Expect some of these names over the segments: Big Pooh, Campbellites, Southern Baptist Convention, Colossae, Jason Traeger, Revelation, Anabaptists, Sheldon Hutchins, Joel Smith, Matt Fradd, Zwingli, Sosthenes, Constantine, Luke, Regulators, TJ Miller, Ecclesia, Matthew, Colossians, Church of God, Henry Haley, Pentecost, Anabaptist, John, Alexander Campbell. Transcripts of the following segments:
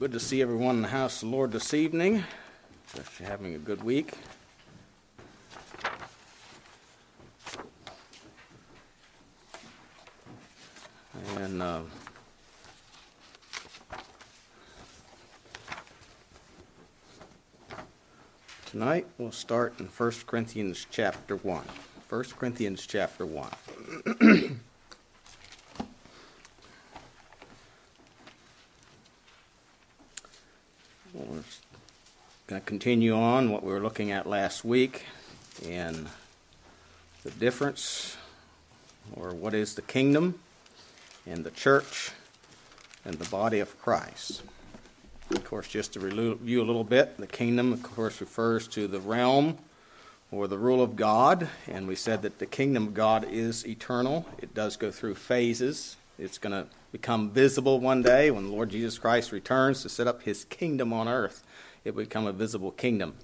Good to see everyone in the house of the Lord this evening. Trust you're having a good week. And tonight we'll start in 1 Corinthians chapter 1. 1 Corinthians chapter 1. We're going to continue on what we were looking at last week in the difference, or what is the kingdom and the church and the body of Christ. Of course, just to review a little bit, the kingdom, of course, refers to the realm or the rule of God, and we said that the kingdom of God is eternal. It does go through phases. It's going to become visible one day when the Lord Jesus Christ returns to set up his kingdom on earth. It will become a visible kingdom,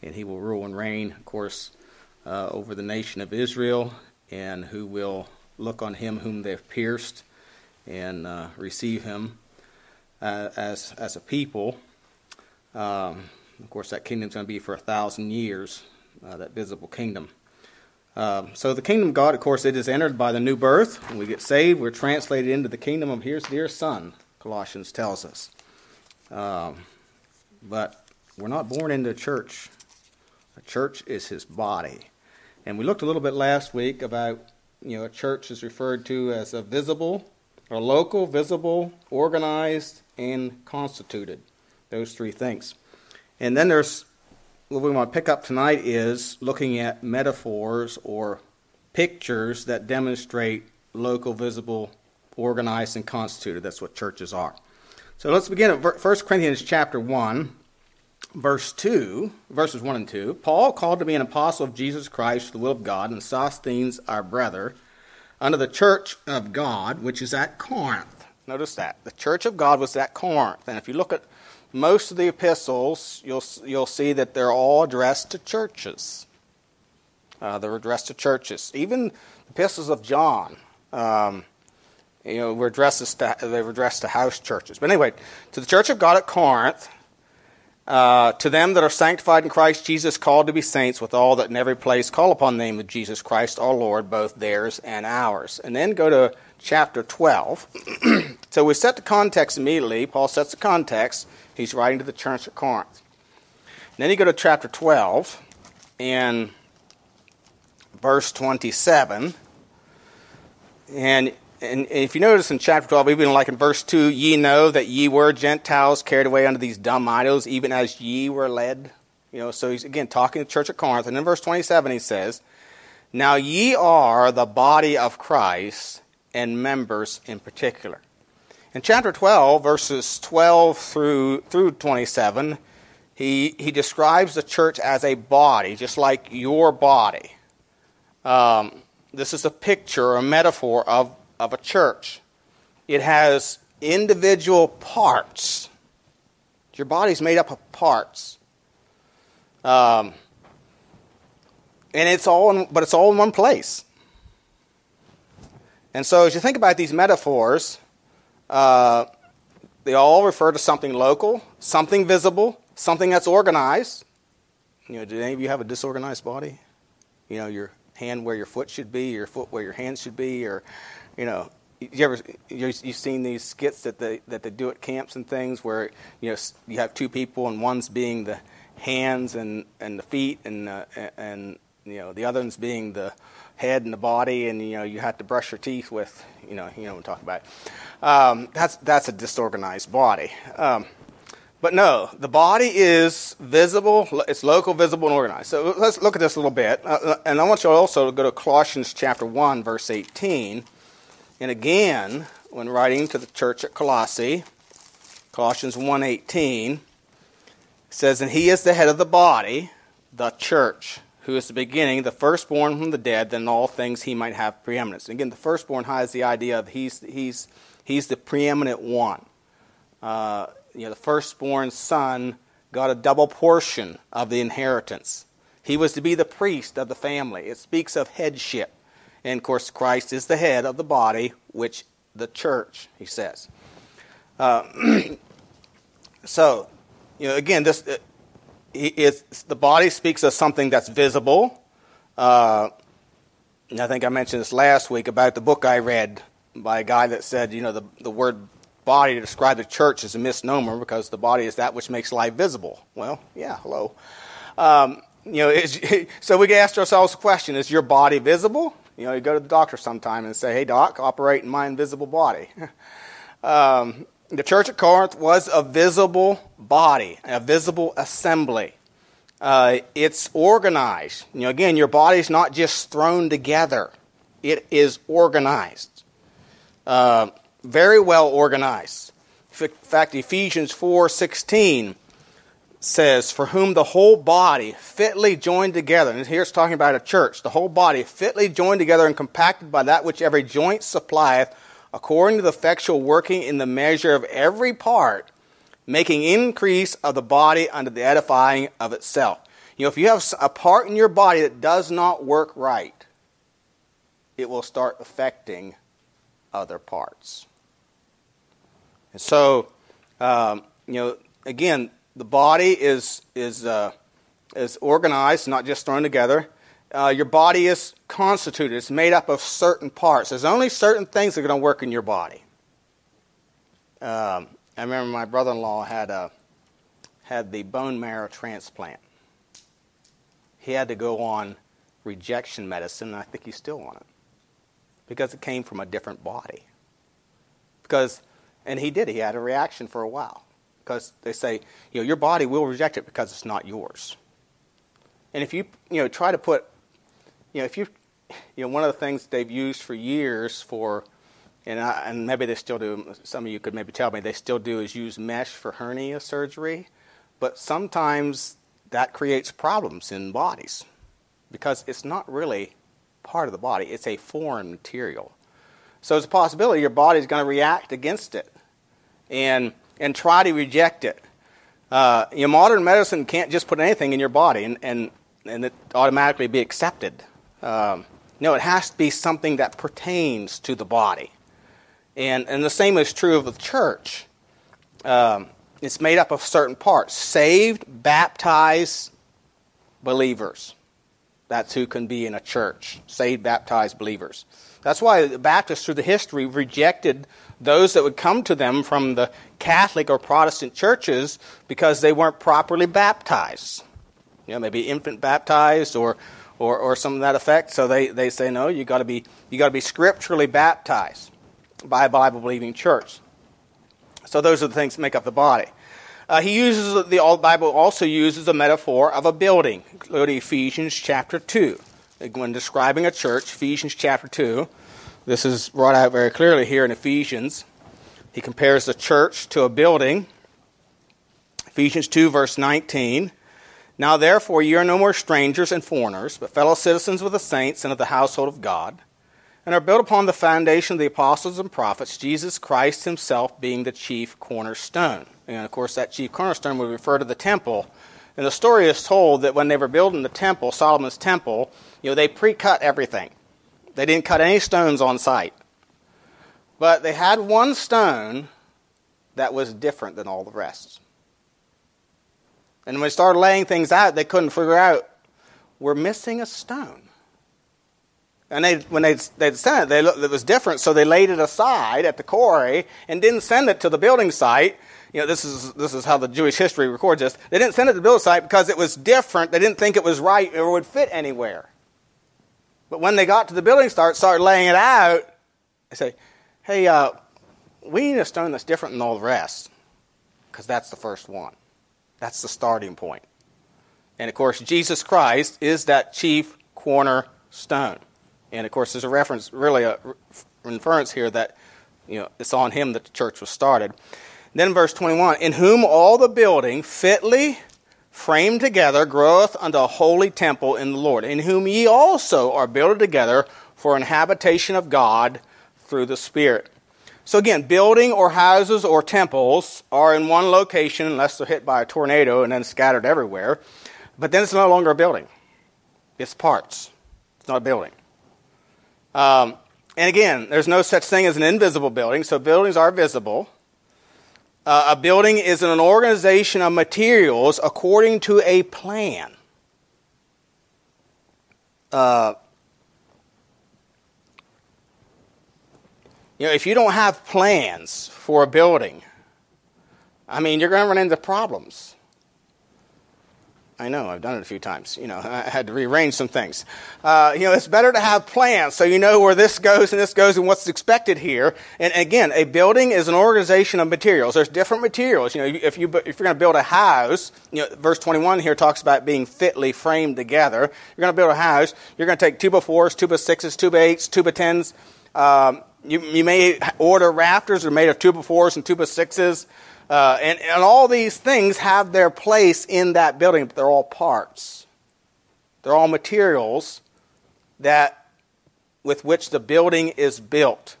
and he will rule and reign, of course, over the nation of Israel, and who will look on him whom they have pierced and receive him as a people. Of course, that kingdom is going to be for 1,000 years, that visible kingdom. So the kingdom of God, of course, it is entered by the new birth. When we get saved, we're translated into the kingdom of his dear Son, Colossians tells us. But we're not born into a church. A church is his body. And we looked a little bit last week about, a church is referred to as a visible, or local, visible, organized, and constituted. Those three things. And then there's what we want to pick up tonight is looking at metaphors or pictures that demonstrate local, visible, organized, and constituted. That's what churches are. So let's begin at 1 Corinthians chapter 1, verse 2, verses 1 and 2. Paul, called to be an apostle of Jesus Christ for the will of God, and Sosthenes, our brother, unto the church of God, which is at Corinth. Notice that. The church of God was at Corinth. And if you look at most of the epistles, you'll see that they're all addressed to churches. They're addressed to churches. Even the epistles of John, they were addressed to house churches. But anyway, to the church of God at Corinth, to them that are sanctified in Christ Jesus, called to be saints, with all that in every place call upon the name of Jesus Christ, our Lord, both theirs and ours. And then go to chapter 12. So we set the context immediately. Paul sets the context. He's writing to the church at Corinth. And then you go to chapter 12 and verse 27. And if you notice in chapter 12, even like in verse 2, ye know that ye were Gentiles carried away unto these dumb idols, even as ye were led. So he's again talking to the church at Corinth. And in verse 27 he says, now ye are the body of Christ, and members in particular. In chapter 12, verses 12 through 27, he describes the church as a body, just like your body. This is a picture, a metaphor of a church. It has individual parts. Your body's made up of parts. And it's all in one place. And so as you think about these metaphors, they all refer to something local, something visible, something that's organized. Do any of you have a disorganized body? Your hand where your foot should be, your foot where your hand should be, or, you've seen these skits that they do at camps and things where, you have two people and one's being the hands and the feet and the other one's being the head and the body, and you have to brush your teeth with, you know what I'm talking about. That's a disorganized body. But no, the body is visible, it's local, visible, and organized. So let's look at this a little bit. And I want you also to go to Colossians chapter 1, verse 18. And again, when writing to the church at Colossae, Colossians 1:18 says, and he is the head of the body, the church, who is the beginning, the firstborn from the dead, that in all things he might have preeminence. And again, the firstborn hides the idea of he's the preeminent one. The firstborn son got a double portion of the inheritance. He was to be the priest of the family. It speaks of headship. And of course, Christ is the head of the body, which the church, he says. So, you know, again, this the body speaks of something that's visible. And I think I mentioned this last week about the book I read by a guy that said, you know, the word body to describe the church is a misnomer because the body is that which makes life visible. Well, yeah, hello. You know, so we can ask ourselves the question, is your body visible? You know, you go to the doctor sometime and say, hey, doc, operate in my invisible body. The church at Corinth was a visible body, a visible assembly. It's organized. You know, again, your body's not just thrown together. It is organized. Very well organized. In fact, Ephesians 4:16 says, for whom the whole body fitly joined together, and here it's talking about a church, the whole body fitly joined together and compacted by that which every joint supplieth, according to the effectual working in the measure of every part, making increase of the body unto the edifying of itself. You know, if you have a part in your body that does not work right, it will start affecting other parts. And so, you know, again, the body is organized, not just thrown together. Your body is constituted. It's made up of certain parts. There's only certain things that are going to work in your body. I remember my brother-in-law had the bone marrow transplant. He had to go on rejection medicine, and I think he's still on it, because it came from a different body. And he did. He had a reaction for a while. Because they say, you know, your body will reject it because it's not yours. And if you know, try to put, you know, if you know, one of the things they've used for years for, and maybe they still do, some of you could maybe tell me, they still do is use mesh for hernia surgery. But sometimes that creates problems in bodies because it's not really part of the body. It's a foreign material. So it's a possibility your body's going to react against it and try to reject it. You know, modern medicine can't just put anything in your body and it automatically be accepted. No, it has to be something that pertains to the body. And the same is true of the church. It's made up of certain parts. Saved, baptized believers. That's who can be in a church. Saved, baptized believers. That's why the Baptists through the history rejected those that would come to them from the Catholic or Protestant churches because they weren't properly baptized. You know, maybe infant baptized or some of that effect. So they say, no, you gotta be scripturally baptized by a Bible believing church. So those are the things that make up the body. The Bible also uses a metaphor of a building. Go to Ephesians chapter 2. When describing a church, Ephesians chapter 2, this is brought out very clearly here in Ephesians. He compares the church to a building. Ephesians 2, verse 19. Now therefore ye are no more strangers and foreigners, but fellow citizens with the saints and of the household of God, and are built upon the foundation of the apostles and prophets, Jesus Christ himself being the chief cornerstone. And of course that chief cornerstone would refer to the temple. And the story is told that when they were building the temple, Solomon's temple, you know, they pre-cut everything. They didn't cut any stones on site. But they had one stone that was different than all the rest. And when they started laying things out, they couldn't figure out, we're missing a stone. And when they sent it, they looked, it was different, so they laid it aside at the quarry and didn't send it to the building site. You know, this is how the Jewish history records this. They didn't send it to the building site because it was different. They didn't think it was right or would fit anywhere. But when they got to the building site, started laying it out, they say, hey, we need a stone that's different than all the rest because that's the first one. That's the starting point. And, of course, Jesus Christ is that chief cornerstone. And, of course, there's a reference, really a inference here that, you know, it's on him that the church was started. And then verse 21, in whom all the building fitly framed together groweth unto a holy temple in the Lord, in whom ye also are builded together for an habitation of God through the Spirit. So again, building or houses or temples are in one location unless they're hit by a tornado and then scattered everywhere. But then it's no longer a building. It's parts. It's not a building. And again, there's no such thing as an invisible building, so buildings are visible. A building is an organization of materials according to a plan. If you don't have plans for a building, you're going to run into problems. I know, I've done it a few times. I had to rearrange some things. It's better to have plans so you know where this goes and what's expected here. And again, a building is an organization of materials. There's different materials. If you're going to build a house, verse 21 here talks about being fitly framed together. You're going to build a house. You're going to take 2x4s, 2x6s, 2x8s, 2x10s. You may order rafters that are made of 2x4s and 2x6s. And all these things have their place in that building, but they're all parts. They're all materials with which the building is built.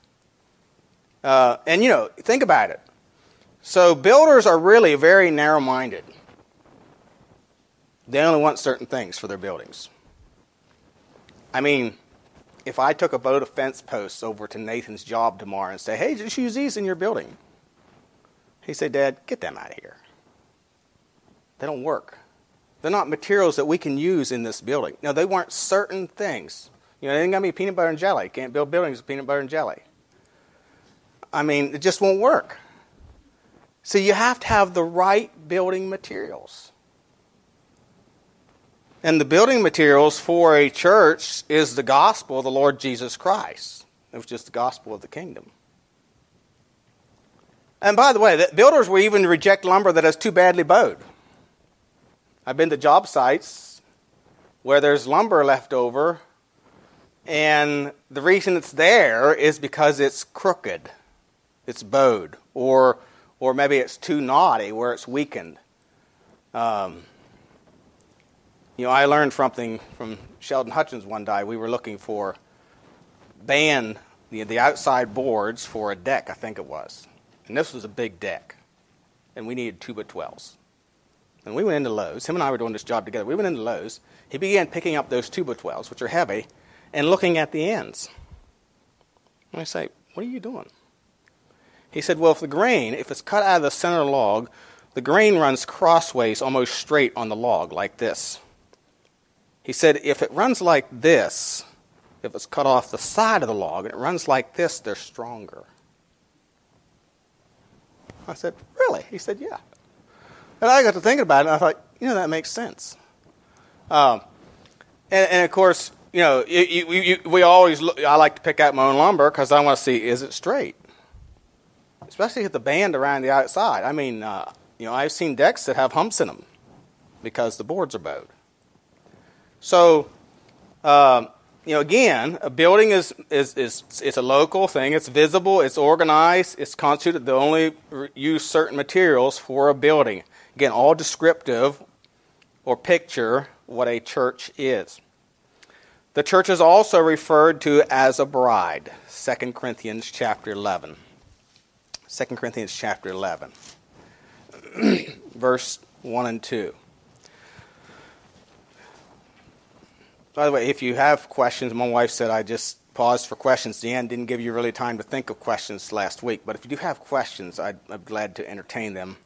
Think about it. So builders are really very narrow-minded. They only want certain things for their buildings. If I took a load of fence posts over to Nathan's job tomorrow and say, hey, just use these in your building. He said, Dad, get them out of here. They don't work. They're not materials that we can use in this building. No, they weren't certain things. They ain't going to be peanut butter and jelly. You can't build buildings with peanut butter and jelly. It just won't work. So you have to have the right building materials. And the building materials for a church is the gospel of the Lord Jesus Christ. It was just the gospel of the kingdom. And by the way, the builders will even reject lumber that is too badly bowed. I've been to job sites where there's lumber left over, and the reason it's there is because it's crooked, it's bowed, or maybe it's too knotty where it's weakened. I learned something from Sheldon Hutchins one day. We were looking for band, the outside boards for a deck, I think it was. And this was a big deck, and we needed 2x12s. And we went into Lowe's. Him and I were doing this job together. We went into Lowe's. He began picking up those 2x12s, which are heavy, and looking at the ends. And I say, what are you doing? He said, well, if it's cut out of the center log, the grain runs crossways almost straight on the log like this. He said, if it runs like this, if it's cut off the side of the log and it runs like this, they're stronger. I said, really? He said, yeah. And I got to thinking about it, and I thought, that makes sense. And of course, we always look. I like to pick out my own lumber because I want to see, is it straight? Especially with the band around the outside. I've seen decks that have humps in them because the boards are bowed. So, again, a building is it's a local thing. It's visible. It's organized. It's constituted. They only use certain materials for a building. Again, all descriptive or picture what a church is. The church is also referred to as a bride. 2 Corinthians chapter 11. 2 Corinthians chapter 11. Verse 1 and 2. By the way, if you have questions, my wife said I just paused for questions at the end. Didn't give you really time to think of questions last week. But if you do have questions, I'm glad to entertain them.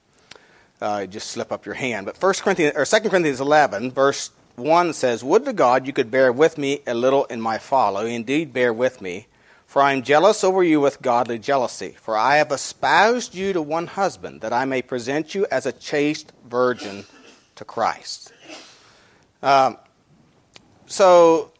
Just slip up your hand. But 2 Corinthians 11, verse 1 says, would to God you could bear with me a little in my follow. Indeed, bear with me. For I am jealous over you with godly jealousy. For I have espoused you to one husband, that I may present you as a chaste virgin to Christ. So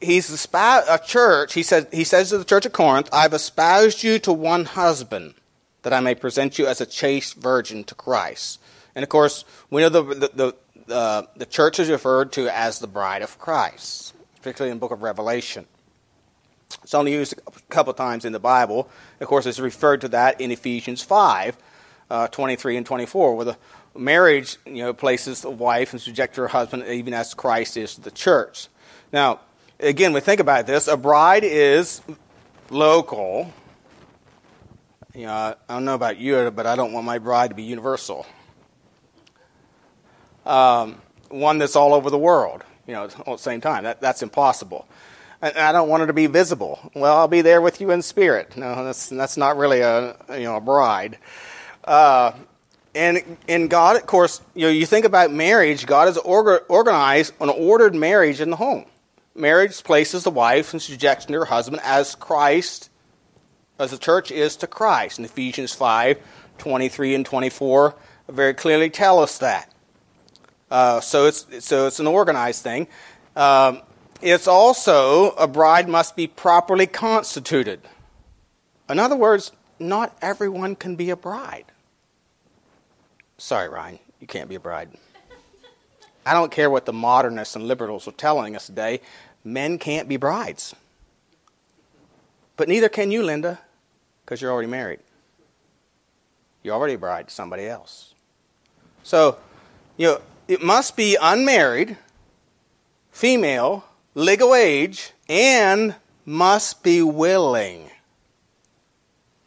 he's a church. He says to the church of Corinth, I've espoused you to one husband, that I may present you as a chaste virgin to Christ. And of course, we know the church is referred to as the bride of Christ, particularly in the book of Revelation. It's only used a couple of times in the Bible. Of course, it's referred to that in Ephesians 5, 23 and 24, where the marriage, places the wife and subject to her husband, even as Christ is to the church. Now, again, we think about this. A bride is local. I don't know about you, but I don't want my bride to be universal. One that's all over the world, all at the same time. That's impossible. And I don't want her to be visible. Well, I'll be there with you in spirit. No, that's not really a bride. And God, of course, you think about marriage, God has organized an ordered marriage in the home. Marriage places the wife in subjection to her husband as the church is to Christ. And Ephesians 5:23 and 24 very clearly tell us that. So it's an organized thing. It's also a bride must be properly constituted. In other words, not everyone can be a bride. Sorry, Ryan, you can't be a bride. I don't care what the modernists and liberals are telling us today. Men can't be brides. But neither can you, Linda, because you're already married. You're already a bride to somebody else. So, it must be unmarried, female, legal age, and must be willing.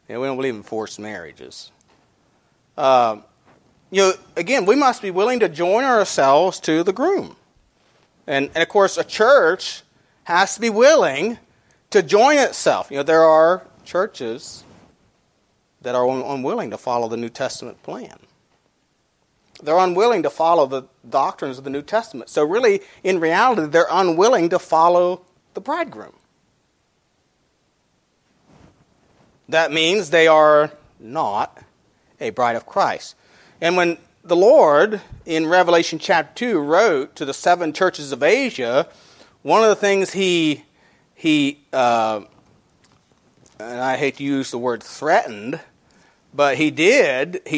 We don't believe in forced marriages. Again, we must be willing to join ourselves to the groom. And of course, a church has to be willing to join itself. There are churches that are unwilling to follow the New Testament plan. They're unwilling to follow the doctrines of the New Testament. So really, in reality, they're unwilling to follow the bridegroom. That means they are not a bride of Christ. And when the Lord, in Revelation chapter 2, wrote to the seven churches of Asia, one of the things he and I hate to use the word threatened, but he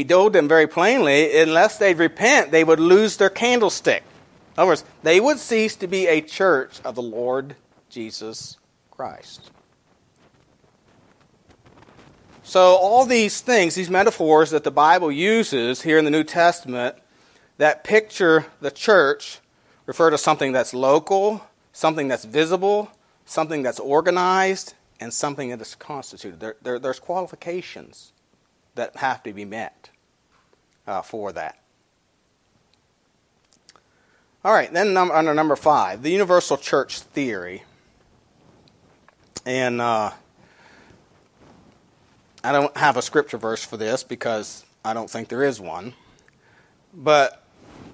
told them very plainly, unless they repent, they would lose their candlestick. In other words, they would cease to be a church of the Lord Jesus Christ. So all these things, these metaphors that the Bible uses here in the New Testament that picture the church refer to something that's local, something that's visible, something that's organized, and something that is constituted. There's qualifications that have to be met for that. All right, then under number 5, the universal church theory. And I don't have a scripture verse for this because I don't think there is one. But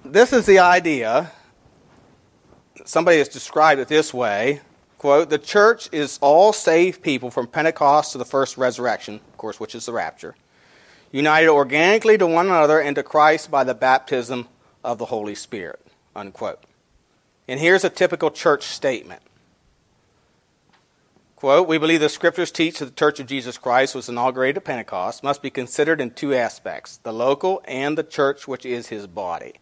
this is the idea. Somebody has described it this way, quote, "The church is all saved people from Pentecost to the first resurrection," of course, which is the rapture, "united organically to one another and to Christ by the baptism of the Holy Spirit," unquote. And here's a typical church statement. Quote, "We believe the Scriptures teach that the Church of Jesus Christ was inaugurated at Pentecost must be considered in two aspects, the local and the church which is his body.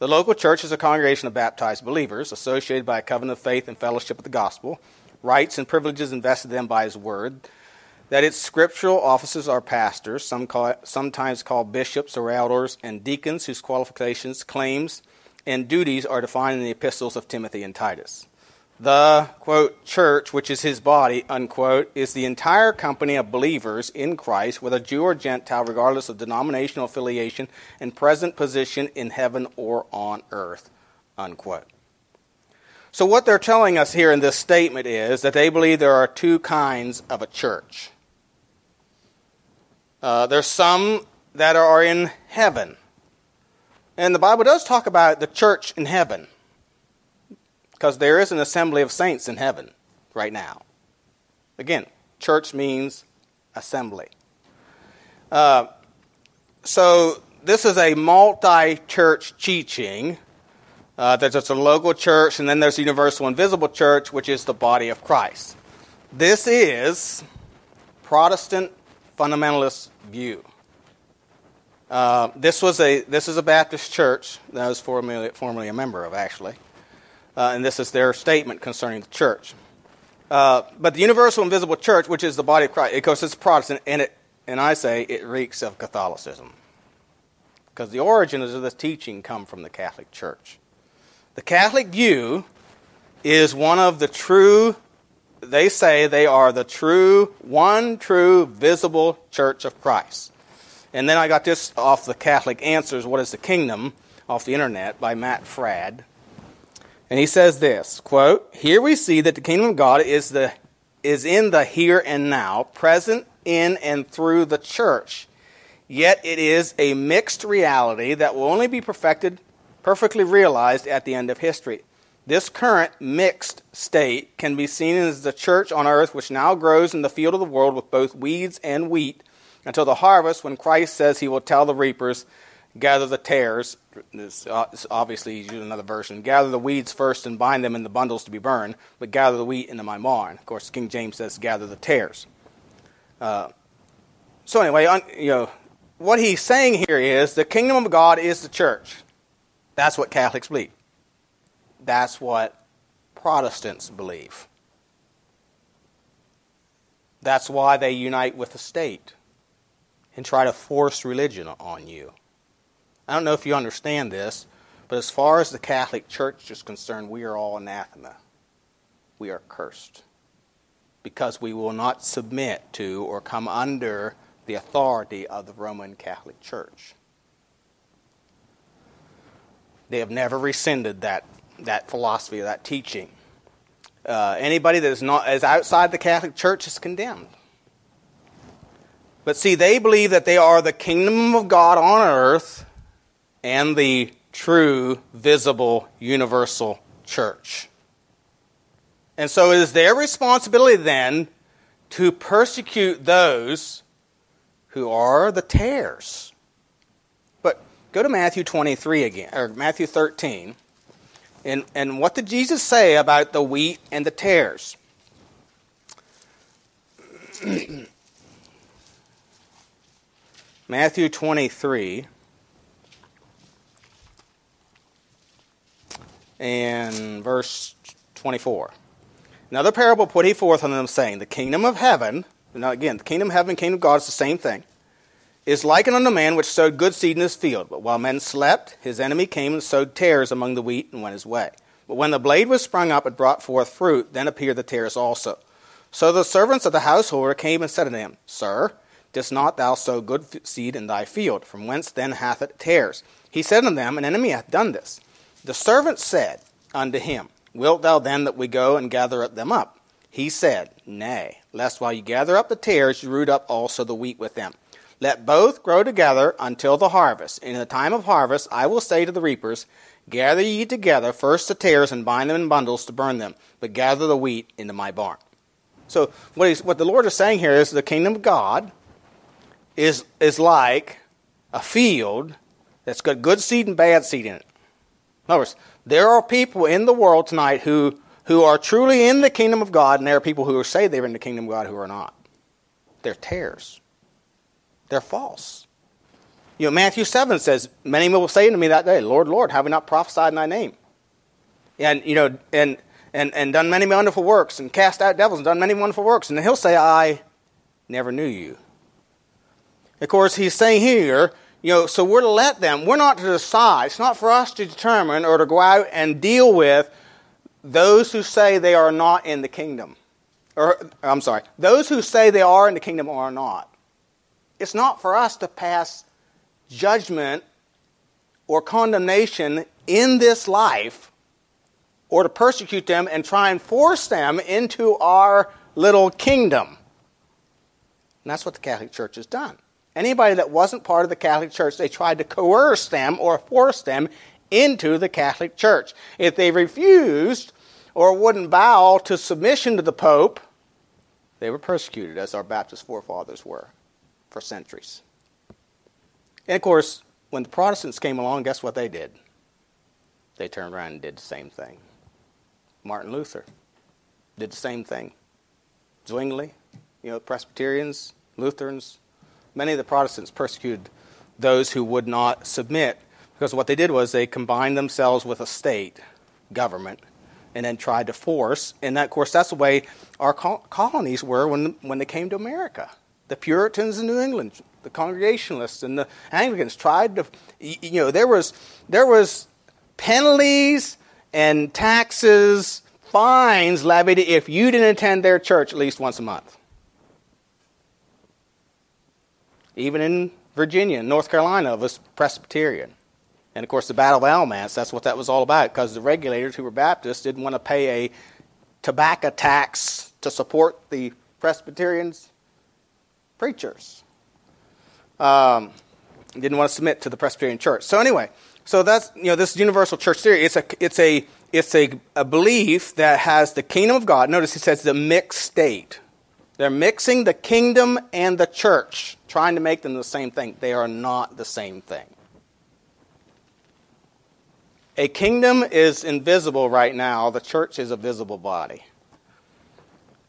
The local church is a congregation of baptized believers associated by a covenant of faith and fellowship of the gospel, rights and privileges invested in them by his word, that its scriptural officers are pastors, sometimes called bishops or elders, and deacons whose qualifications, claims, and duties are defined in the epistles of Timothy and Titus. The," quote, "church, which is his body," unquote, "is the entire company of believers in Christ, whether Jew or Gentile, regardless of denominational affiliation and present position in heaven or on earth," unquote. So what they're telling us here in this statement is that they believe there are two kinds of a church. There's some that are in heaven. And the Bible does talk about the church in heaven, because there is an assembly of saints in heaven right now. Again, church means assembly. So this is a multi-church teaching. There's just a local church, and then there's the universal and visible church, which is the body of Christ. This is Protestant fundamentalist view. This is a Baptist church that I was formerly a member of, actually. And this is their statement concerning the church. But the universal and visible church, which is the body of Christ, because it's Protestant, and I say it reeks of Catholicism. Because the origins of this teaching come from the Catholic Church. The Catholic view is one of the true, they say they are the one true visible church of Christ. And then I got this off the Catholic Answers, What is the Kingdom, off the internet by Matt Fradd. And he says this, quote, "Here we see that the kingdom of God is in the here and now, present in and through the church. yet it is a mixed reality that will only be perfectly realized at the end of history. This current mixed state can be seen as the church on earth, which now grows in the field of the world with both weeds and wheat, until the harvest, when Christ says he will tell the reapers, gather the tares. This obviously is another version. Gather the weeds first and bind them in the bundles to be burned, but gather the wheat into my barn. Of course, King James says, gather the tares. So anyway, what he's saying here is the kingdom of God is the church. That's what Catholics believe. That's what Protestants believe. That's why they unite with the state and try to force religion on you. I don't know if you understand this, but as far as the Catholic Church is concerned, we are all anathema. We are cursed because we will not submit to or come under the authority of the Roman Catholic Church. They have never rescinded that philosophy, that teaching. Anybody that is outside the Catholic Church is condemned. But see, they believe that they are the kingdom of God on earth and the true, visible, universal church. And so it is their responsibility then to persecute those who are the tares. But go to Matthew 23 again, or Matthew 13. And what did Jesus say about the wheat and the tares? Matthew 23 and verse 24. Another parable put he forth unto them, saying, the kingdom of heaven, now again, the kingdom of heaven and kingdom of God is the same thing, is likened unto a man which sowed good seed in his field. But while men slept, his enemy came and sowed tares among the wheat and went his way. But when the blade was sprung up and brought forth fruit, then appeared the tares also. So the servants of the householder came and said unto him, Sir, didst not thou sow good seed in thy field? From whence then hath it tares? He said unto them, An enemy hath done this. The servant said unto him, Wilt thou then that we go and gather them up? He said, Nay, lest while you gather up the tares, you root up also the wheat with them. Let both grow together until the harvest. And in the time of harvest, I will say to the reapers, Gather ye together first the tares and bind them in bundles to burn them, but gather the wheat into my barn. So what the Lord is saying here is the kingdom of God is like a field that's got good seed and bad seed in it. In other words, there are people in the world tonight who are truly in the kingdom of God, and there are people who say they're in the kingdom of God who are not. They're tares. They're false. Matthew 7 says, Many will say unto me that day, Lord, Lord, have we not prophesied in thy name? And done many wonderful works, and cast out devils, and done many wonderful works. And he'll say, I never knew you. Of course, he's saying here, so we're to let them, we're not to decide. It's not for us to determine or to go out and deal with those who say they are not in the kingdom. Those who say they are in the kingdom are not. It's not for us to pass judgment or condemnation in this life or to persecute them and try and force them into our little kingdom. And that's what the Catholic Church has done. Anybody that wasn't part of the Catholic Church, they tried to coerce them or force them into the Catholic Church. If they refused or wouldn't bow to submission to the Pope, they were persecuted, as our Baptist forefathers were for centuries. And of course, when the Protestants came along, guess what they did? They turned around and did the same thing. Martin Luther did the same thing. Zwingli, Presbyterians, Lutherans, many of the Protestants persecuted those who would not submit, because what they did was they combined themselves with a state government and then tried to force, and that, of course, that's the way our colonies were when they came to America. The Puritans in New England, the Congregationalists and the Anglicans tried to, there was penalties and taxes, fines levied if you didn't attend their church at least once a month. Even in Virginia and North Carolina, it was Presbyterian. And of course, the Battle of Alamance, that's what that was all about, because the regulators who were Baptists didn't want to pay a tobacco tax to support the Presbyterians. Preachers. Didn't want to submit to the Presbyterian Church. So anyway, so that's, you know, this universal church theory. It's a belief that has the kingdom of God. Notice he says the mixed state. They're mixing the kingdom and the church, trying to make them the same thing. They are not the same thing. A kingdom is invisible right now. The church is a visible body.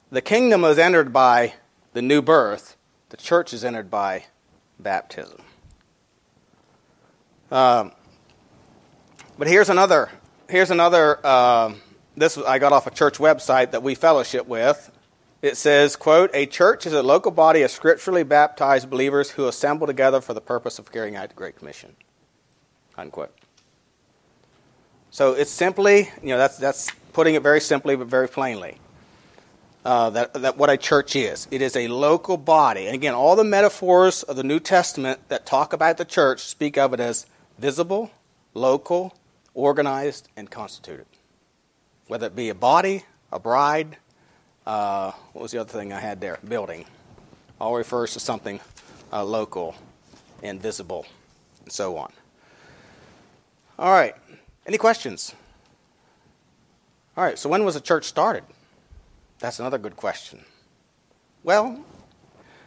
The kingdom is entered by the new birth. The church is entered by baptism. But here's another, this I got off a church website that we fellowship with. It says, quote, "A church is a local body of scripturally baptized believers who assemble together for the purpose of carrying out the Great Commission," unquote. So it's simply, you know, that's putting it very simply but very plainly, that what a church is. It is a local body. And again, all the metaphors of the New Testament that talk about the church speak of it as visible, local, organized, and constituted. Whether it be a body, a bride, what was the other thing I had there? Building. All refers to something local and visible and so on. All right. Any questions? All right. So when was the church started? That's another good question. Well,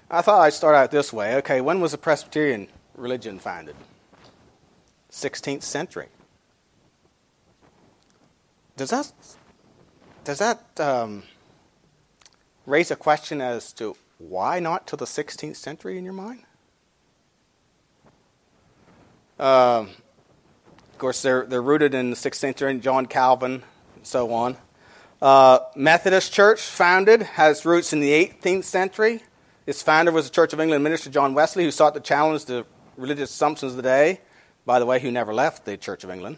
I thought I'd start out this way. Okay, when was the Presbyterian religion founded? 16th century. Does that raise a question as to why not till the 16th century in your mind? Of course, they're rooted in the 16th century, John Calvin, and so on. Methodist Church founded, has roots in the 18th century. Its founder was the Church of England minister John Wesley, who sought to challenge the religious assumptions of the day. By the way, who never left the Church of England.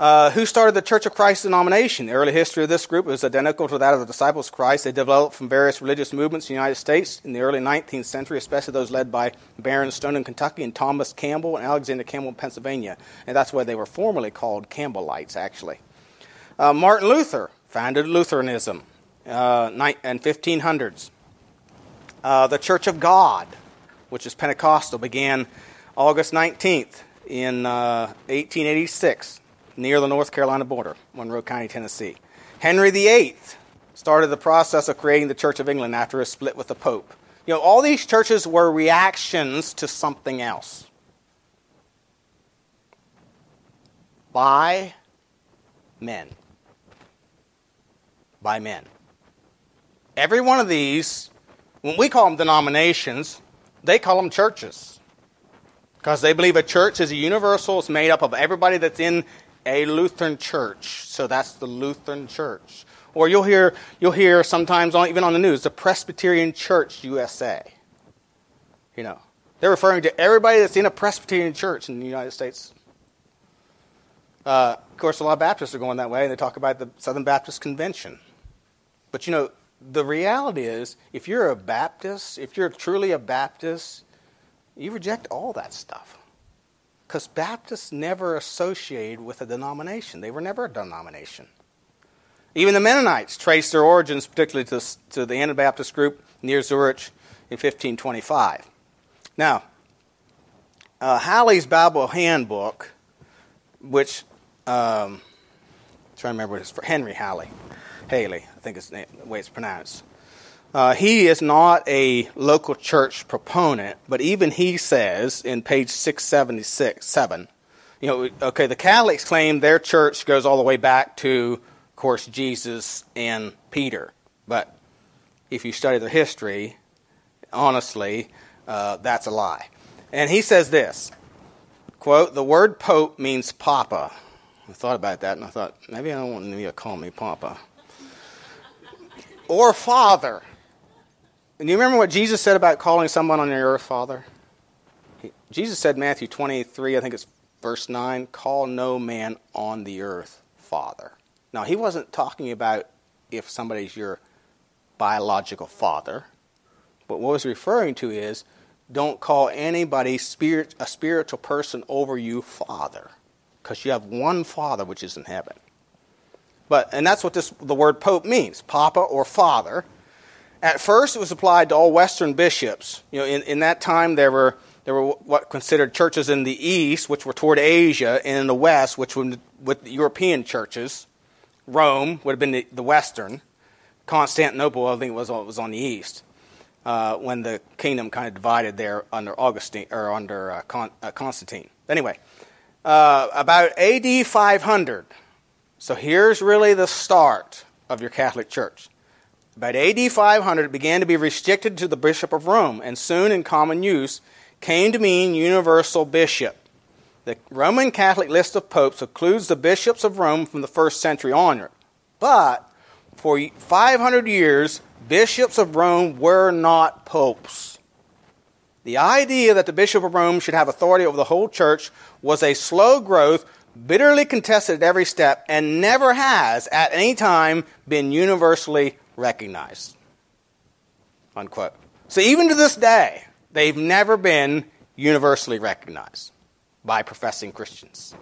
Who started the Church of Christ denomination? The early history of this group is identical to that of the Disciples of Christ. They developed from various religious movements in the United States in the early 19th century, especially those led by Baron Stone in Kentucky and Thomas Campbell and Alexander Campbell in Pennsylvania. And that's why they were formerly called Campbellites, actually. Martin Luther founded Lutheranism in 1500s. The Church of God, which is Pentecostal, began August 19th in 1886. Near the North Carolina border, Monroe County, Tennessee. Henry VIII started the process of creating the Church of England after a split with the Pope. You know, all these churches were reactions to something else. By men. By men. Every one of these, when we call them denominations, they call them churches. Because they believe a church is a universal, it's made up of everybody that's in a Lutheran church, so that's the Lutheran church. Or you'll hear sometimes, even on the news, the Presbyterian Church USA. You know, they're referring to everybody that's in a Presbyterian church in the United States. Of course, a lot of Baptists are going that way, and they talk about the Southern Baptist Convention. But you know, the reality is, if you're a Baptist, if you're truly a Baptist, you reject all that stuff. Because Baptists never associated with a denomination. They were never a denomination. Even the Mennonites traced their origins particularly to the Anabaptist group near Zurich in 1525. Now, Halley's Bible Handbook, which, I'm trying to remember what it's for, Henry Haley, I think is the way it's pronounced. He is not a local church proponent, but even he says in page 677, you know, okay, the Catholics claim their church goes all the way back to, of course, Jesus and Peter. But if you study their history, honestly, that's a lie. And he says this, quote, "The word Pope means Papa." I thought about that, and I thought, maybe I don't want you to call me Papa. Or Father. And you remember what Jesus said about calling someone on the earth Father? Jesus said, Matthew 23, I think it's verse 9, "Call no man on the earth Father." Now, he wasn't talking about if somebody's your biological father. But what he was referring to is, don't call anybody, a spiritual person over you, Father. Because you have one Father which is in heaven. And that's what the word Pope means, Papa or Father. At first, it was applied to all Western bishops. You know, in that time, there were There were what considered churches in the east, which were toward Asia, and in the west, which were with the European churches. Rome would have been the western. Constantinople, I think, was on the east when the kingdom kind of divided there under Augustine or under Constantine. Anyway, about A.D. 500. So here's really the start of your Catholic Church. About A.D. 500, it began to be restricted to the Bishop of Rome, and soon in common use came to mean universal bishop. The Roman Catholic list of popes includes the bishops of Rome from the first century onward. But for 500 years, bishops of Rome were not popes. The idea that the Bishop of Rome should have authority over the whole church was a slow growth, bitterly contested at every step, and never has at any time been universally recognized. Unquote. So even to this day, they've never been universally recognized by professing Christians.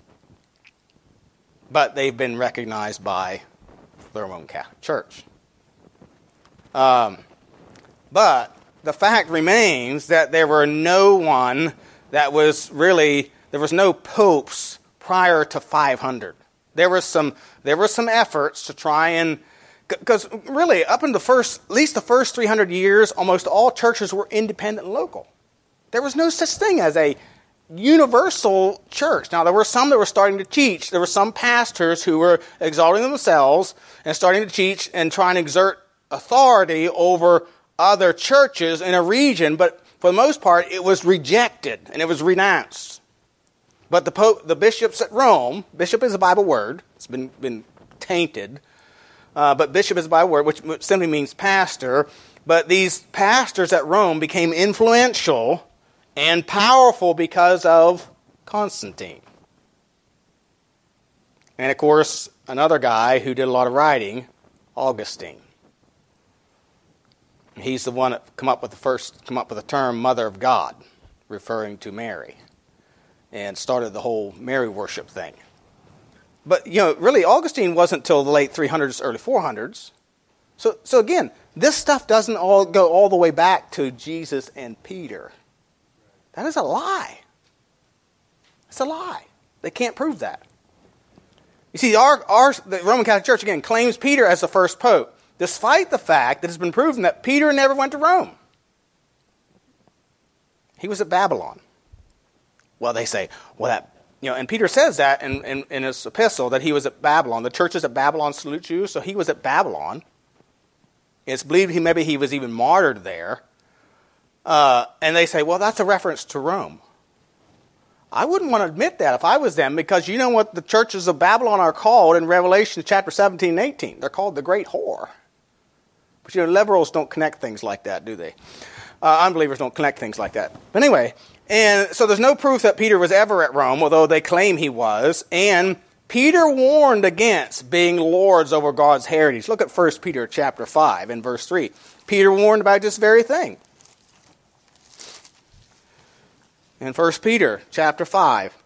But they've been recognized by the Roman Catholic Church. But the fact remains that there was no popes prior to 500. There were some efforts to try and, because really, up in at least the first 300 years, almost all churches were independent and local. There was no such thing as a universal church. Now, there were some that were starting to teach. There were some pastors who were exalting themselves and starting to teach and trying to exert authority over other churches in a region, but for the most part, it was rejected and it was renounced. But the bishops at Rome, bishop is a Bible word, it's been tainted, but bishop is a Bible word, which simply means pastor. But these pastors at Rome became influential and powerful because of Constantine. And of course, another guy who did a lot of writing, Augustine. He's the one that come up with the term Mother of God, referring to Mary, and started the whole Mary worship thing. But, really, Augustine wasn't till the late 300s, early 400s. So again, this stuff doesn't all go all the way back to Jesus and Peter. That is a lie. It's a lie. They can't prove that. You see, the Roman Catholic Church, again, claims Peter as the first pope, despite the fact that it's been proven that Peter never went to Rome. He was at Babylon. Well, they say, and Peter says that in his epistle, that he was at Babylon. The churches at Babylon salute you, so he was at Babylon. It's believed maybe he was even martyred there. And they say, well, that's a reference to Rome. I wouldn't want to admit that if I was them, because you know what the churches of Babylon are called in Revelation chapter 17 and 18? They're called the great whore. But liberals don't connect things like that, do they? Unbelievers don't connect things like that. But anyway, and so there's no proof that Peter was ever at Rome, although they claim he was. And Peter warned against being lords over God's heritage. Look at 1 Peter chapter 5 and verse 3. Peter warned about this very thing. In 1 Peter chapter 5,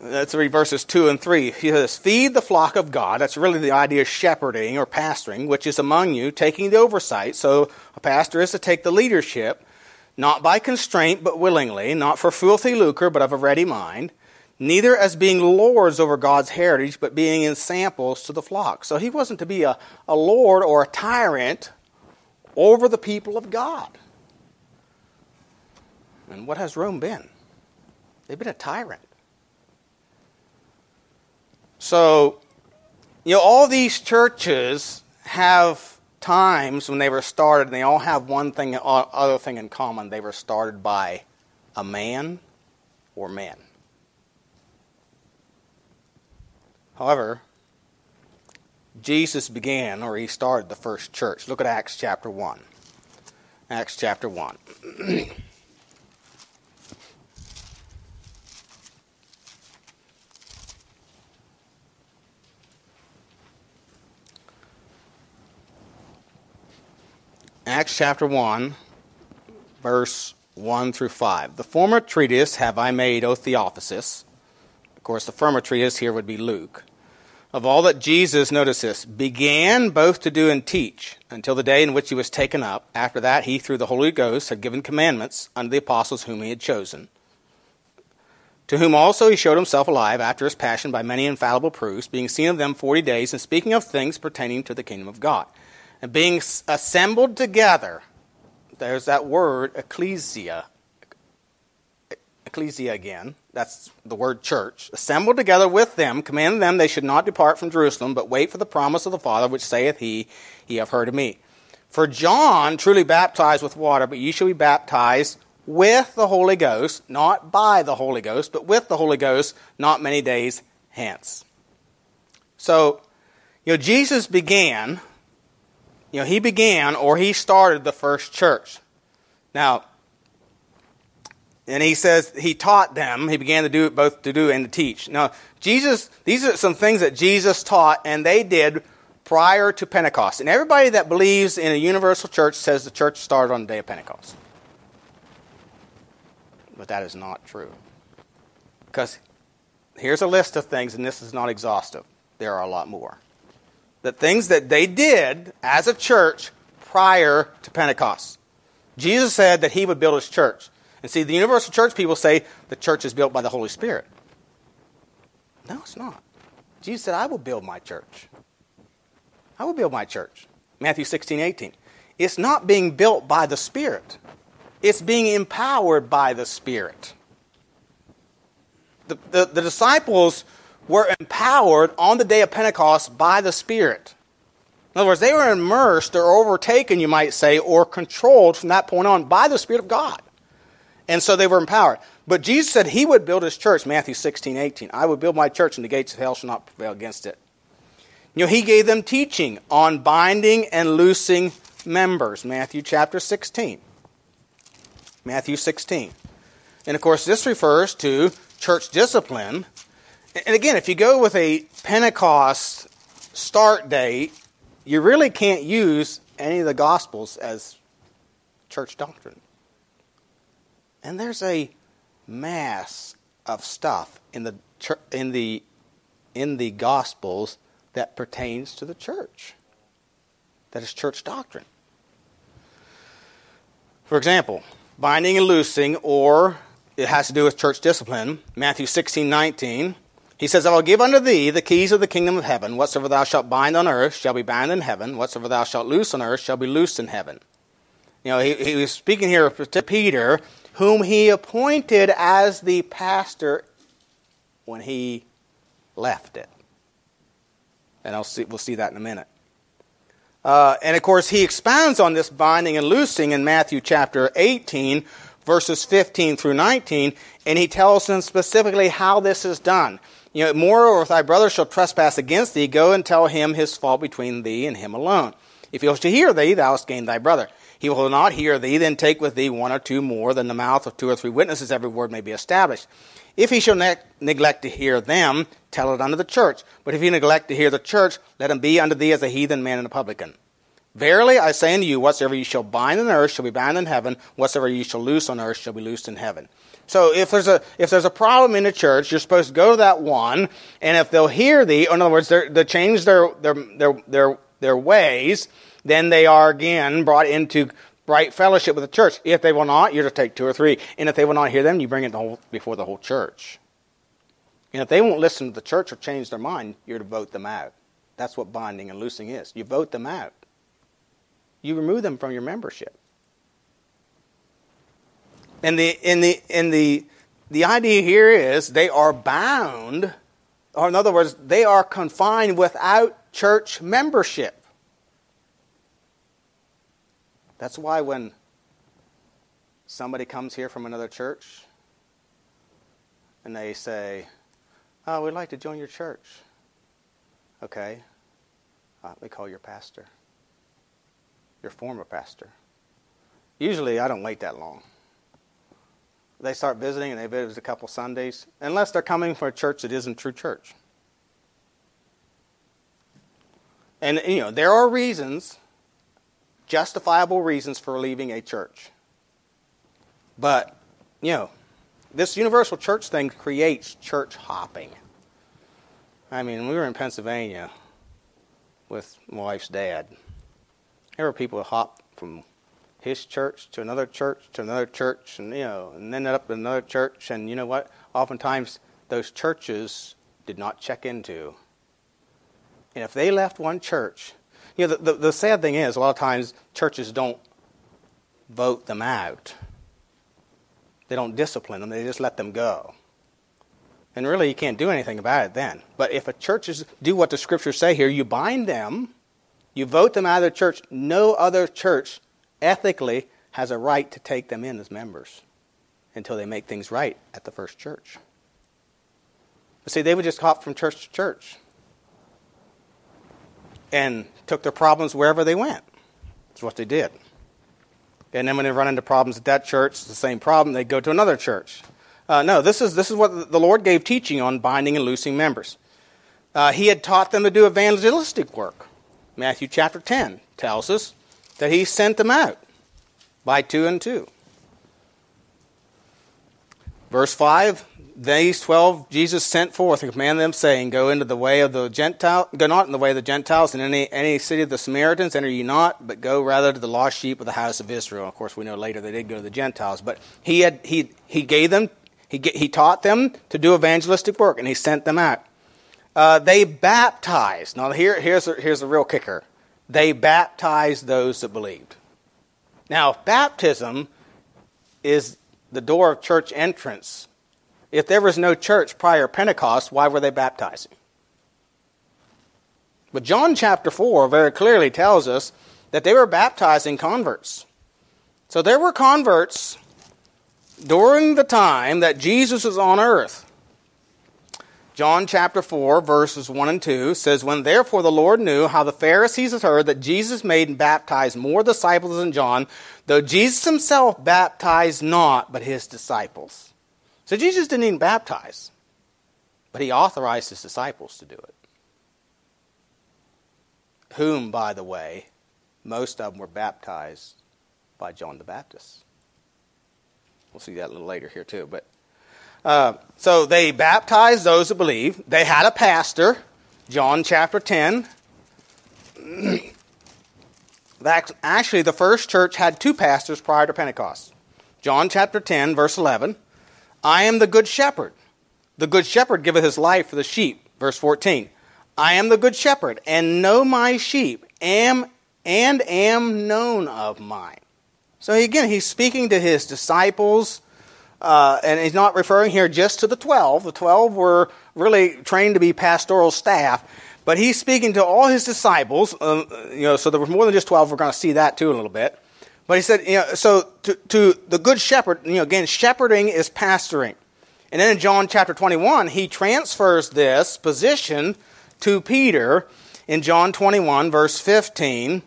that's verses 2 and 3. He says, "Feed the flock of God." That's really the idea of shepherding or pastoring, "which is among you, taking the oversight." So a pastor is to take the leadership, not by constraint, but willingly, not for filthy lucre, but of a ready mind, neither as being lords over God's heritage, but being in samples to the flock. So he wasn't to be a lord or a tyrant over the people of God. And what has Rome been? They've been a tyrant. So, all these churches have times when they were started, and they all have other thing in common. They were started by a man or men. However, Jesus he started the first church. Look at Acts chapter 1. Acts chapter 1. Acts chapter 1, verse 1 through 5. "The former treatise have I made, O Theophilus." Of course, the former treatise here would be Luke. of all that Jesus, notice this, began both to do and teach until the day in which he was taken up. After that, he, through the Holy Ghost, had given commandments unto the apostles whom he had chosen, to whom also he showed himself alive after his passion by many infallible proofs, being seen of them 40 days, and speaking of things pertaining to the kingdom of God. And being assembled together, there's that word, ecclesia. Ecclesia again, that's the word church. Assembled together with them, commanded them they should not depart from Jerusalem, but wait for the promise of the Father, which saith he, ye have heard of me. For John truly baptized with water, but ye shall be baptized with the Holy Ghost, not by the Holy Ghost, but with the Holy Ghost, not many days hence. So, Jesus began, he began, or he started the first church. Now, and he says he taught them. He began to do it both to do and to teach. Now, Jesus, these are some things that Jesus taught and they did prior to Pentecost. And everybody that believes in a universal church says the church started on the day of Pentecost. But that is not true. Because here's a list of things, and this is not exhaustive. There are a lot more. The things that they did as a church prior to Pentecost. Jesus said that he would build his church. And see, the universal church people say the church is built by the Holy Spirit. No, it's not. Jesus said, I will build my church. I will build my church. Matthew 16:18. It's not being built by the Spirit. It's being empowered by the Spirit. The disciples were empowered on the day of Pentecost by the Spirit. In other words, they were immersed or overtaken, you might say, or controlled from that point on by the Spirit of God. And so they were empowered. But Jesus said he would build his church, Matthew 16:18. I will build my church and the gates of hell shall not prevail against it. He gave them teaching on binding and loosing members, Matthew chapter 16. Matthew 16. And of course this refers to church discipline. And again, if you go with a Pentecost start date, you really can't use any of the Gospels as church doctrine. And there's a mass of stuff in the Gospels that pertains to the church, that is church doctrine. For example, binding and loosing, or it has to do with church discipline. Matthew 16:19, he says, I will give unto thee the keys of the kingdom of heaven. Whatsoever thou shalt bind on earth shall be bound in heaven. Whatsoever thou shalt loose on earth shall be loosed in heaven. He was speaking here to Peter, whom he appointed as the pastor when he left it. And we'll see that in a minute. And of course, he expounds on this binding and loosing in Matthew chapter 18, verses 15 through 19, and he tells them specifically how this is done. Moreover, if thy brother shall trespass against thee, go and tell him his fault between thee and him alone. If he shall hear thee, thou hast gained thy brother. He will not hear thee, then take with thee one or two more, than the mouth of two or three witnesses every word may be established. If he shall neglect to hear them, tell it unto the church. But if he neglect to hear the church, let him be unto thee as a heathen man and a publican. Verily I say unto you, whatsoever you shall bind on earth shall be bound in heaven, whatsoever you shall loose on earth shall be loosed in heaven. So if there's a problem in the church, you're supposed to go to that one, and if they'll hear thee, or in other words, they change their ways, then they are again brought into right fellowship with the church. If they will not, you're to take two or three. And if they will not hear them, you bring it before the whole church. And if they won't listen to the church or change their mind, you're to vote them out. That's what binding and loosing is. You vote them out. You remove them from your membership. And the idea here is they are bound, or in other words, they are confined without church membership. That's why when somebody comes here from another church and they say, oh, we'd like to join your church. Okay. They call your pastor, your former pastor. Usually I don't wait that long. They start visiting and they visit a couple Sundays, unless they're coming from a church that isn't true church. And, there are reasons, justifiable reasons for leaving a church. But, this universal church thing creates church hopping. I mean, we were in Pennsylvania with my wife's dad. There were people that hopped from his church to another church to another church, and and then up to another church. And you know what? Oftentimes those churches did not check into. And if they left one church, the sad thing is a lot of times churches don't vote them out. They don't discipline them. They just let them go. And really, you can't do anything about it then. But if a church do what the scriptures say here, you bind them, you vote them out of the church. No other church ethically has a right to take them in as members until they make things right at the first church. But see, they would just hop from church to church and took their problems wherever they went. That's what they did. And then when they run into problems at that church, it's the same problem, they go to another church. No, this is what the Lord gave teaching on binding and loosing members. He had taught them to do evangelistic work. Matthew chapter 10 tells us that he sent them out by 2 and 2. Verse 5, these 12 Jesus sent forth and commanded them, saying, Go not in the way of the Gentiles, and any city of the Samaritans enter ye not, but go rather to the lost sheep of the house of Israel. Of course, we know later they did go to the Gentiles, but he taught them to do evangelistic work, and he sent them out. They baptized. Now here's the real kicker. They baptized those that believed. Now, if baptism is the door of church entrance, if there was no church prior to Pentecost, why were they baptizing? But John chapter 4 very clearly tells us that they were baptizing converts. So there were converts during the time that Jesus was on earth. John chapter 4, verses 1 and 2 says, When therefore the Lord knew how the Pharisees had heard that Jesus made and baptized more disciples than John, though Jesus himself baptized not, but his disciples. So Jesus didn't even baptize, but he authorized his disciples to do it. Whom, by the way, most of them were baptized by John the Baptist. We'll see that a little later here too, but... So they baptized those that believe. They had a pastor, John chapter 10. Actually, the first church had two pastors prior to Pentecost. John chapter 10, verse 11. I am the good shepherd. The good shepherd giveth his life for the sheep. Verse 14. I am the good shepherd, and know my sheep, am known of mine. So again, he's speaking to his disciples. And he's not referring here just to the 12. The 12 were really trained to be pastoral staff. But he's speaking to all his disciples. So there was more than just 12. We're going to see that too in a little bit. But he said, so to the good shepherd, again, shepherding is pastoring. And then in John chapter 21, he transfers this position to Peter in John 21, verse 15.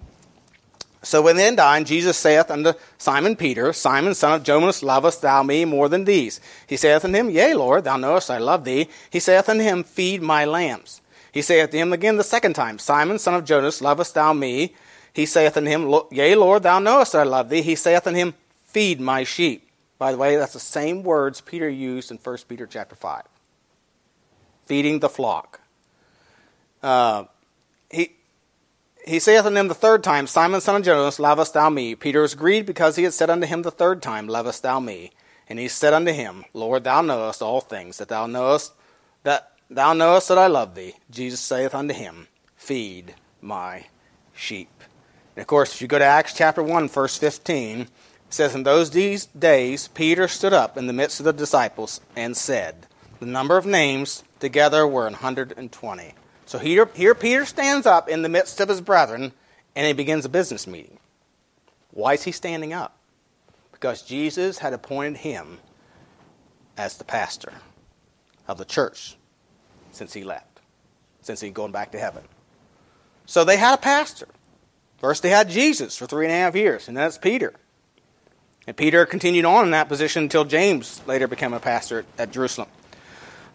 So in the end time, Jesus saith unto Simon Peter, Simon, son of Jonas, lovest thou me more than these? He saith unto him, Yea, Lord, thou knowest I love thee. He saith unto him, Feed my lambs. He saith to him again the second time, Simon, son of Jonas, lovest thou me? He saith unto him, Yea, Lord, thou knowest I love thee. He saith unto him, Feed my sheep. By the way, that's the same words Peter used in 1 Peter chapter 5. Feeding the flock. He saith unto him the third time, Simon, son of Jonas, lovest thou me? Peter was grieved because he had said unto him the third time, Lovest thou me? And he said unto him, Lord, thou knowest all things, that thou knowest that I love thee. Jesus saith unto him, Feed my sheep. And of course, if you go to Acts chapter 1, verse 15, it says, In those days Peter stood up in the midst of the disciples and said, The number of names together were 120. So here Peter stands up in the midst of his brethren, and he begins a business meeting. Why is he standing up? Because Jesus had appointed him as the pastor of the church since he left, since he'd gone back to heaven. So they had a pastor. First they had Jesus for 3.5 years, and then it's Peter. And Peter continued on in that position until James later became a pastor at Jerusalem.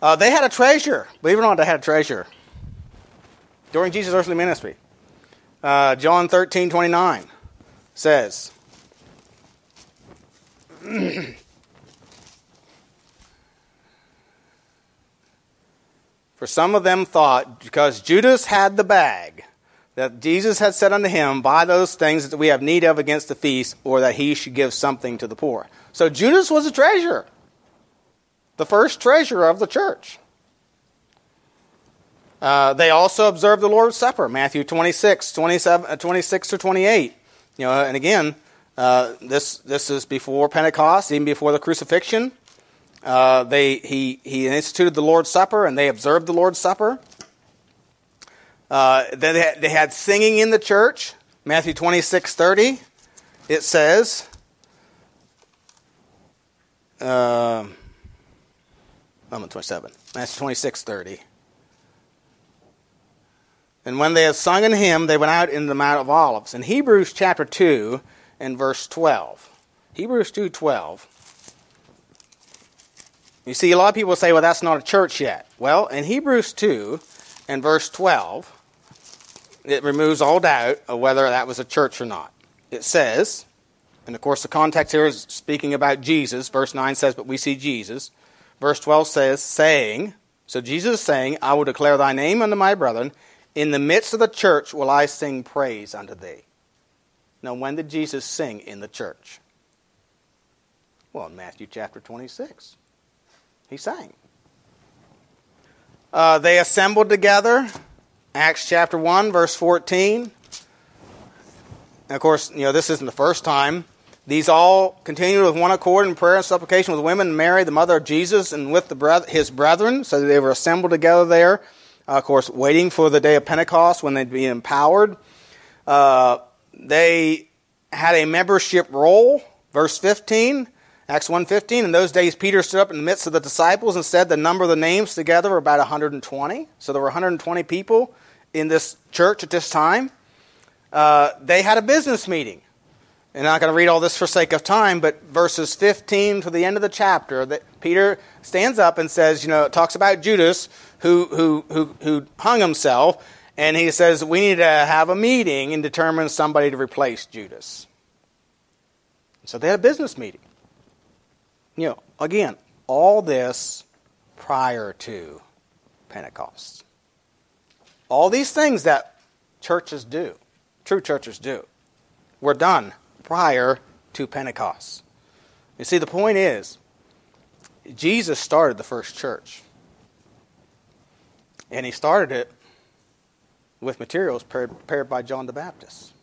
They had a treasurer. Believe it or not, they had a treasurer. During Jesus' earthly ministry, John 13:29 says, For For some of them thought, because Judas had the bag, that Jesus had said unto him, buy those things that we have need of against the feast, or that he should give something to the poor. So Judas was a treasurer, the first treasurer of the church. They also observed the Lord's Supper, Matthew 26 to 28. You know, and again, this is before Pentecost, even before the crucifixion. He instituted the Lord's Supper, and they observed the Lord's Supper. They had singing in the church. Matthew 26:30. It says, I'm on 27. Matthew 26:30. And when they had sung in him, they went out into the Mount of Olives. In Hebrews chapter 2 and verse 12. Hebrews 2:12. You see, a lot of people say, well, that's not a church yet. Well, in Hebrews 2 and verse 12, it removes all doubt of whether that was a church or not. It says, and of course the context here is speaking about Jesus. Verse 9 says, but we see Jesus. Verse 12 says, saying, so Jesus is saying, I will declare thy name unto my brethren. In the midst of the church will I sing praise unto thee. Now, when did Jesus sing in the church? Well, in Matthew chapter 26. He sang. They assembled together. Acts chapter 1, verse 14. And of course, you know, this isn't the first time. These all continued with one accord in prayer and supplication with women, and Mary, the mother of Jesus, and with his brethren. So they were assembled together there. Of course, waiting for the day of Pentecost when they'd be empowered. They had a membership role. Verse 15. Acts 1:15, in those days Peter stood up in the midst of the disciples and said the number of the names together were about 120. So there were 120 people in this church at this time. They had a business meeting. And I'm not going to read all this for sake of time, but verses 15 to the end of the chapter, that Peter stands up and says, you know, talks about Judas who hung himself, and he says we need to have a meeting and determine somebody to replace Judas. So they had a business meeting. You know, again, all this prior to Pentecost. All these things that churches do, true churches do, were done prior to Pentecost. You see, the point is, Jesus started the first church. And he started it with materials prepared by John the Baptist.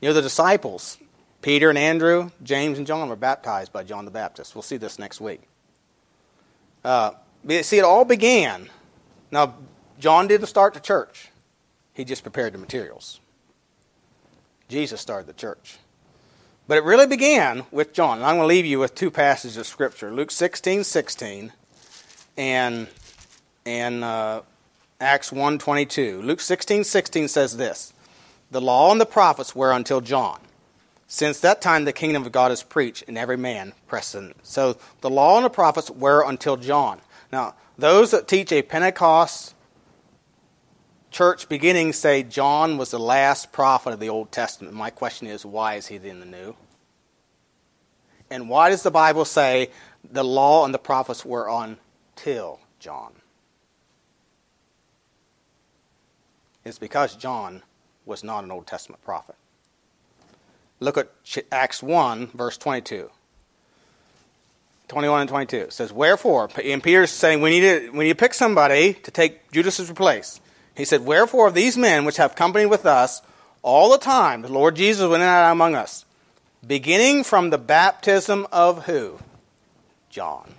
You know, the disciples, Peter and Andrew, James and John, were baptized by John the Baptist. We'll see this next week. See, it all began. Now, John didn't start the church. He just prepared the materials. Jesus started the church. But it really began with John. And I'm going to leave you with two passages of Scripture. Luke 16:16 and Acts 1:22. Luke 16:16 says this, the law and the prophets were until John. Since that time the kingdom of God is preached, and every man presseth in. So the law and the prophets were until John. Now, those that teach a Pentecost church beginning say John was the last prophet of the Old Testament. My question is, why is he in the New? And why does the Bible say the law and the prophets were until John? It's because John was not an Old Testament prophet. Look at Acts 1, verse 22. 21 and 22. It says, wherefore, and Peter's saying, we need to pick somebody to take Judas' place. He said, wherefore, of these men which have company with us all the time, the Lord Jesus went in and out among us, beginning from the baptism of who? John.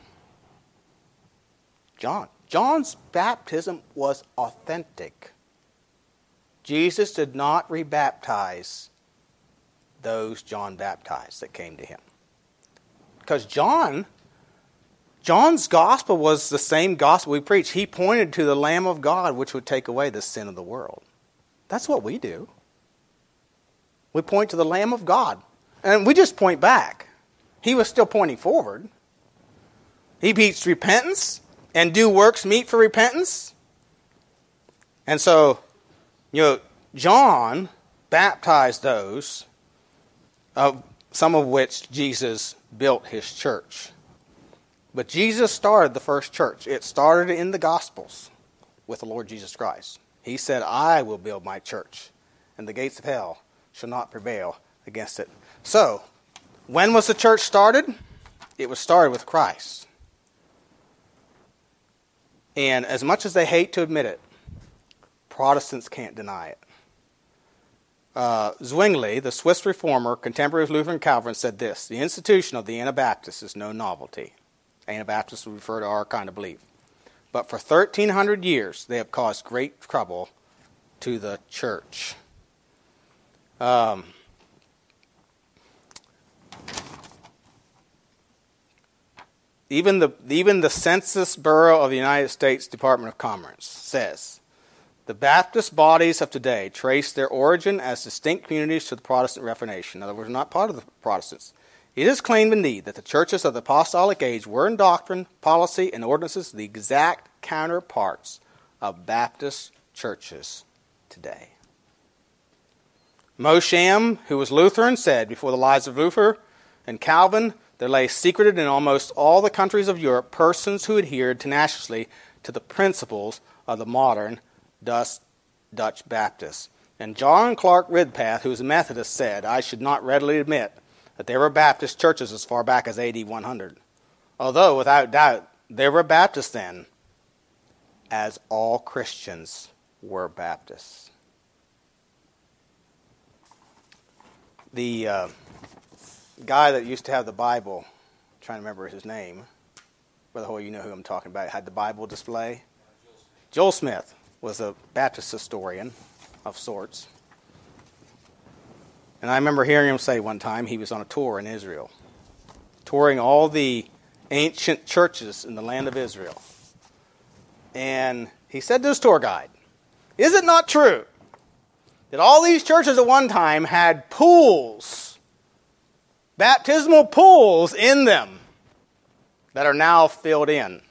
John. John's baptism was authentic. Jesus did not rebaptize those John baptized that came to him. Because John's gospel was the same gospel we preach. He pointed to the Lamb of God which would take away the sin of the world. That's what we do. We point to the Lamb of God. And we just point back. He was still pointing forward. He preached repentance and do works meet for repentance. And so, you know, John baptized those of some of which Jesus built his church. But Jesus started the first church. It started in the Gospels. with the Lord Jesus Christ. He said, I will build my church, and the gates of hell shall not prevail against it. So, when was the church started? It was started with Christ. And as much as they hate to admit it, Protestants can't deny it. Zwingli, the Swiss reformer, contemporary of Luther and Calvin, said this: the institution of the Anabaptists is no novelty. Anabaptists would refer to our kind of belief. But for 1,300 years, they have caused great trouble to the church. Even the Census Bureau of the United States Department of Commerce says, the Baptist bodies of today trace their origin as distinct communities to the Protestant Reformation. In other words, not part of the Protestants. It is claimed indeed that the churches of the apostolic age were in doctrine, policy, and ordinances the exact counterparts of Baptist churches today. Mosham, who was Lutheran, said, before the lives of Luther and Calvin, there lay secreted in almost all the countries of Europe persons who adhered tenaciously to the principles of the modern Dutch Baptists. And John Clark Ridpath, who was a Methodist, said, I should not readily admit that there were Baptist churches as far back as AD 100. Although, without doubt, there were Baptists then, as all Christians were Baptists. The guy that used to have the Bible, I'm trying to remember his name, Brother Hoy, you know who I'm talking about, had the Bible display. Joel Smith was a Baptist historian of sorts. And I remember hearing him say one time he was on a tour in Israel, touring all the ancient churches in the land of Israel. And he said to his tour guide, is it not true that all these churches at one time had pools, baptismal pools in them that are now filled in?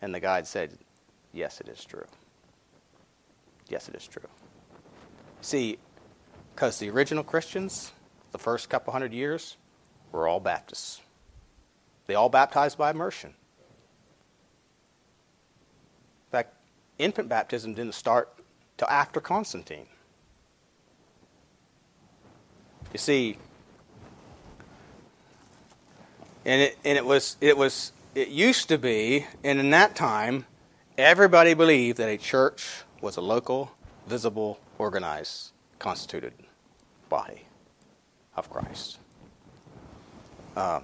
And the guide said, yes, it is true. Yes, it is true. See, because the original Christians, the first couple hundred years, were all Baptists. They all baptized by immersion. In fact, infant baptism didn't start till after Constantine. You see, it used to be, and in that time, everybody believed that a church was a local, visible, organized, constituted body of Christ. But,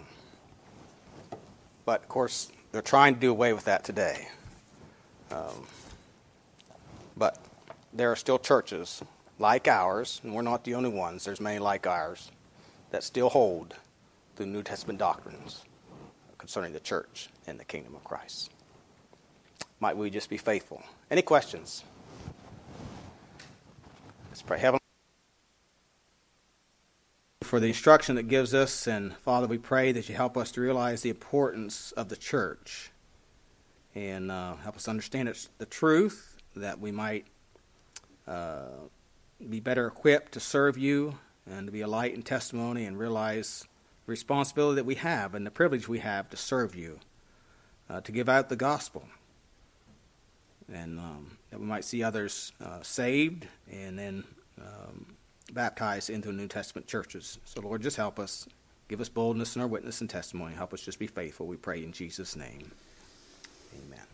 of course, they're trying to do away with that today. But there are still churches like ours, and we're not the only ones, there's many like ours, that still hold the New Testament doctrines concerning the church and the kingdom of Christ. Might we just be faithful? Any questions? Let's pray. Heavenly for the instruction that gives us, and Father, we pray that you help us to realize the importance of the church, and help us understand it's the truth, that we might be better equipped to serve you and to be a light and testimony, and realize the responsibility that we have and the privilege we have to serve you, to give out the gospel, and that we might see others saved and then baptized into New Testament churches. So, Lord, just help us. Give us boldness in our witness and testimony. Help us just be faithful. We pray in Jesus' name. Amen.